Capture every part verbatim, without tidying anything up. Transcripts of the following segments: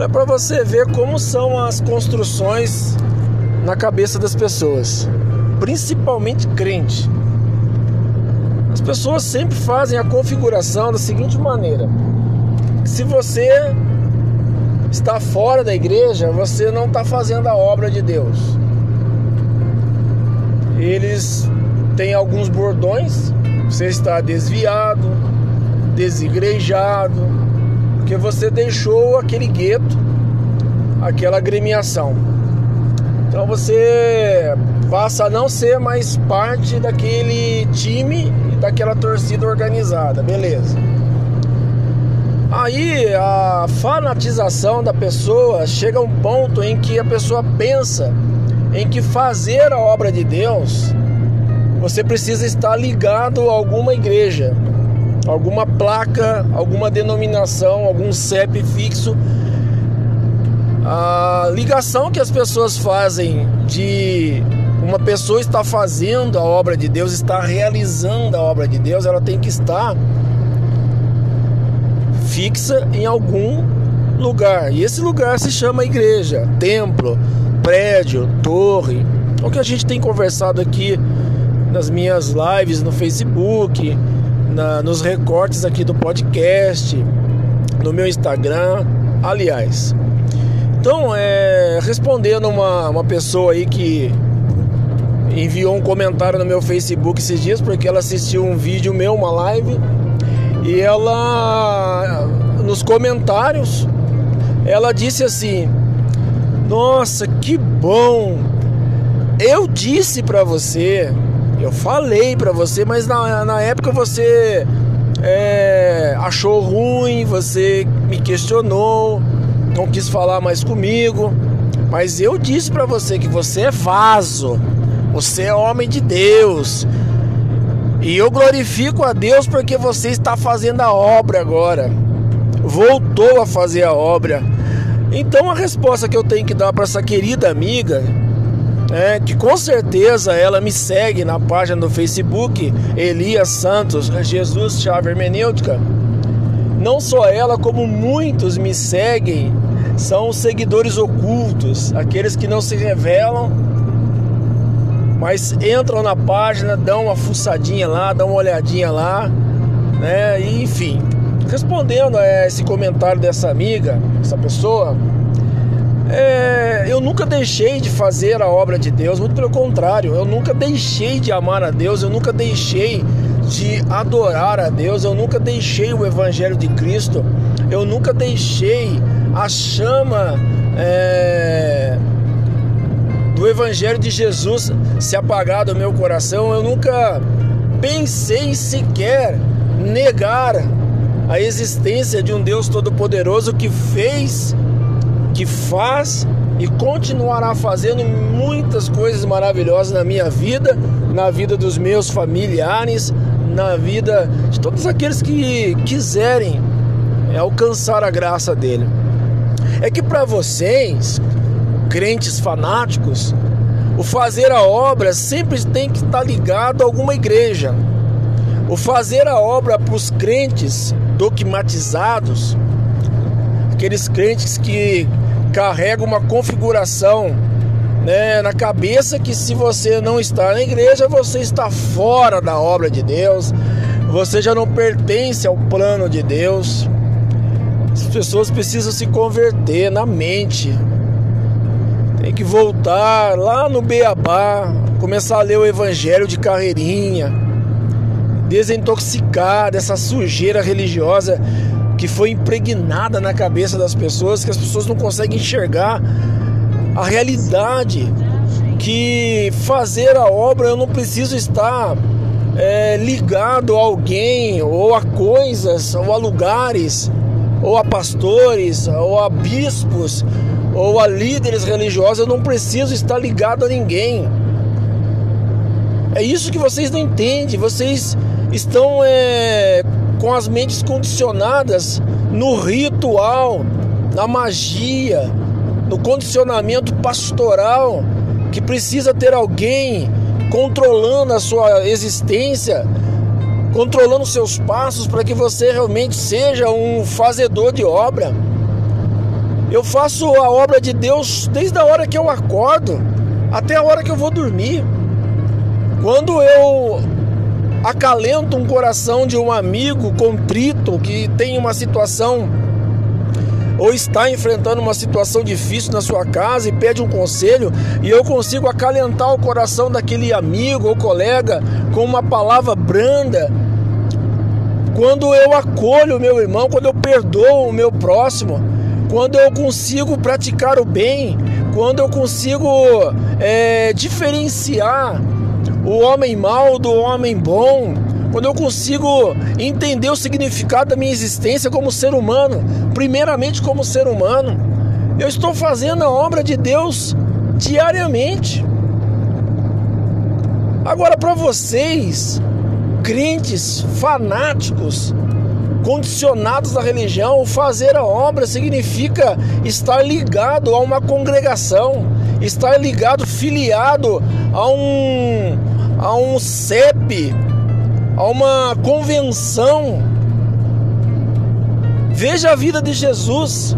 É para você ver como são as construções na cabeça das pessoas, principalmente crente. As pessoas sempre fazem a configuração da seguinte maneira: se você está fora da igreja, você não está fazendo a obra de Deus. Eles têm alguns bordões: você está desviado, desigrejado, porque você deixou aquele gueto, aquela agremiação. Então você passa a não ser mais parte daquele time e daquela torcida organizada, beleza. Aí a fanatização da pessoa chega a um ponto em que a pessoa pensa em que fazer a obra de Deus, você precisa estar ligado a alguma igreja, alguma placa, alguma denominação, algum C E P fixo. A ligação que as pessoas fazem de uma pessoa estar fazendo a obra de Deus, estar realizando a obra de Deus, ela tem que estar fixa em algum lugar, e esse lugar se chama igreja, templo, prédio, torre. O que a gente tem conversado aqui nas minhas lives no Facebook, na, nos recortes aqui do podcast, no meu Instagram, aliás. Então, é, respondendo uma, uma pessoa aí que enviou um comentário no meu Facebook esses dias, porque ela assistiu um vídeo meu, uma live, e ela, nos comentários, ela disse assim: nossa, que bom, eu disse pra você, eu falei pra você, mas na, na época você é, achou ruim, você me questionou, não quis falar mais comigo, mas eu disse pra você que você é vaso, você é homem de Deus, e eu glorifico a Deus porque você está fazendo a obra agora, voltou a fazer a obra. Então a resposta que eu tenho que dar para essa querida amiga é que, com certeza, ela me segue na página do Facebook Elia Santos Jesus Chave Hermenêutica. Não só ela, como muitos me seguem, são os seguidores ocultos, aqueles que não se revelam, mas entram na página, dão uma fuçadinha lá, dão uma olhadinha lá, né? E, enfim, respondendo a esse comentário dessa amiga, essa pessoa, é, eu nunca deixei de fazer a obra de Deus, muito pelo contrário, eu nunca deixei de amar a Deus, eu nunca deixei de adorar a Deus, eu nunca deixei o Evangelho de Cristo, eu nunca deixei a chama é, do Evangelho de Jesus se apagar do meu coração. Eu nunca pensei sequer negar a existência de um Deus Todo-Poderoso que fez, que faz e continuará fazendo muitas coisas maravilhosas na minha vida, na vida dos meus familiares, na vida de todos aqueles que quiserem alcançar a graça dele. É que para vocês, crentes fanáticos, o fazer a obra sempre tem que estar ligado a alguma igreja. O fazer a obra para os crentes dogmatizados, aqueles crentes que carregam uma configuração, né, na cabeça que se você não está na igreja, você está fora da obra de Deus, você já não pertence ao plano de Deus. As pessoas precisam se converter na mente. Tem que voltar lá no beabá, começar a ler o Evangelho de carreirinha, desintoxicar dessa sujeira religiosa que foi impregnada na cabeça das pessoas, que as pessoas não conseguem enxergar a realidade, que fazer a obra eu não preciso estar é, ligado a alguém, ou a coisas, ou a lugares, ou a pastores, ou a bispos, ou a líderes religiosos. Eu não preciso estar ligado a ninguém. É isso que vocês não entendem. Vocês estão é, com as mentes condicionadas no ritual, na magia, no condicionamento pastoral, que precisa ter alguém controlando a sua existência, controlando seus passos, para que você realmente seja um fazedor de obra. Eu faço a obra de Deus desde a hora que eu acordo até a hora que eu vou dormir. Quando eu acalento um coração de um amigo contrito que tem uma situação ou está enfrentando uma situação difícil na sua casa e pede um conselho, e eu consigo acalentar o coração daquele amigo ou colega com uma palavra branda. Quando eu acolho o meu irmão, quando eu perdoo o meu próximo, quando eu consigo praticar o bem, quando eu consigo é, diferenciar o homem mau do homem bom, quando eu consigo entender o significado da minha existência como ser humano, primeiramente como ser humano, eu estou fazendo a obra de Deus diariamente. Agora, para vocês, crentes, fanáticos, condicionados à religião, fazer a obra significa estar ligado a uma congregação, estar ligado, filiado a um, a um C E P, a uma convenção. Veja a vida de Jesus,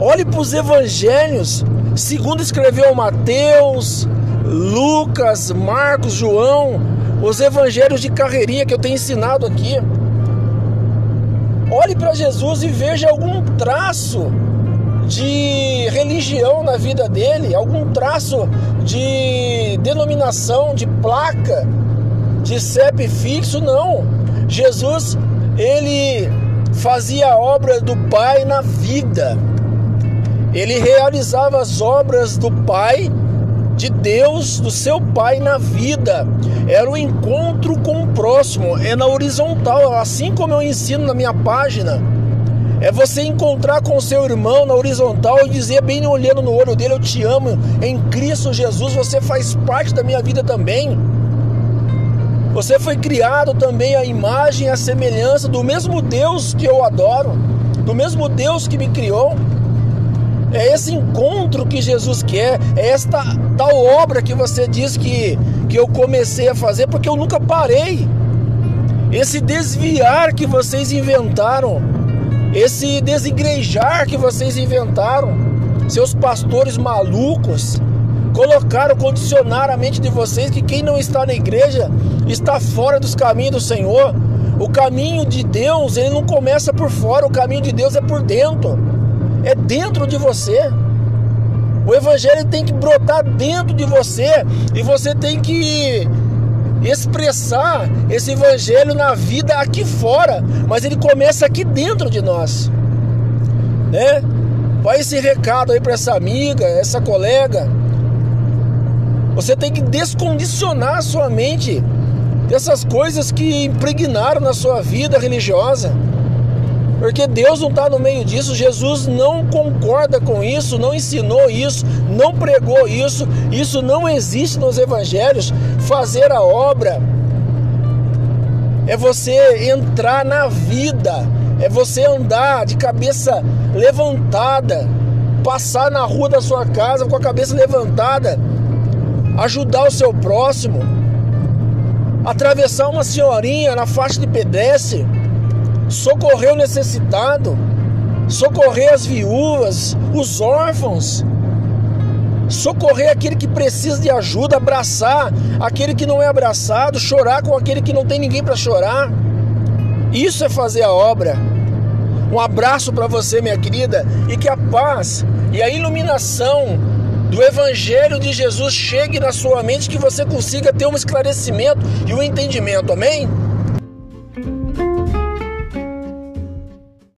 olhe para os evangelhos, segundo escreveu Mateus, Lucas, Marcos, João, os evangelhos de carreirinha que eu tenho ensinado aqui. Olhe para Jesus e veja algum traço de religião na vida dele, algum traço de denominação, de placa, de C E P fixo. Não. Jesus, ele fazia a obra do Pai na vida. Ele realizava as obras do Pai, de Deus, do seu Pai na vida. Era o encontro com o próximo, é na horizontal, assim como eu ensino na minha página. É você encontrar com o seu irmão na horizontal e dizer, bem olhando no olho dele, eu te amo, em Cristo Jesus você faz parte da minha vida também. Você foi criado também à imagem e à semelhança do mesmo Deus que eu adoro, do mesmo Deus que me criou. É esse encontro que Jesus quer, é esta tal obra que você diz que, que eu comecei a fazer, porque eu nunca parei. Esse desviar que vocês inventaram, esse desigrejar que vocês inventaram, seus pastores malucos colocaram, condicionaram a mente de vocês que quem não está na igreja está fora dos caminhos do Senhor. O caminho de Deus, ele não começa por fora, o caminho de Deus é por dentro. É dentro de você. O evangelho tem que brotar dentro de você e você tem que expressar esse evangelho na vida aqui fora, mas ele começa aqui dentro de nós, né? Vai esse recado aí para essa amiga, essa colega. Você tem que descondicionar a sua mente dessas coisas que impregnaram na sua vida religiosa. Porque Deus não está no meio disso, Jesus não concorda com isso, não ensinou isso, não pregou isso, isso não existe nos evangelhos. Fazer a obra é você entrar na vida, é você andar de cabeça levantada, passar na rua da sua casa com a cabeça levantada, ajudar o seu próximo, atravessar uma senhorinha na faixa de pedestre, socorrer o necessitado, socorrer as viúvas, os órfãos, socorrer aquele que precisa de ajuda, abraçar aquele que não é abraçado, chorar com aquele que não tem ninguém para chorar. Isso é fazer a obra. Um abraço para você, minha querida, e que a paz e a iluminação do evangelho de Jesus chegue na sua mente, que você consiga ter um esclarecimento e um entendimento, amém?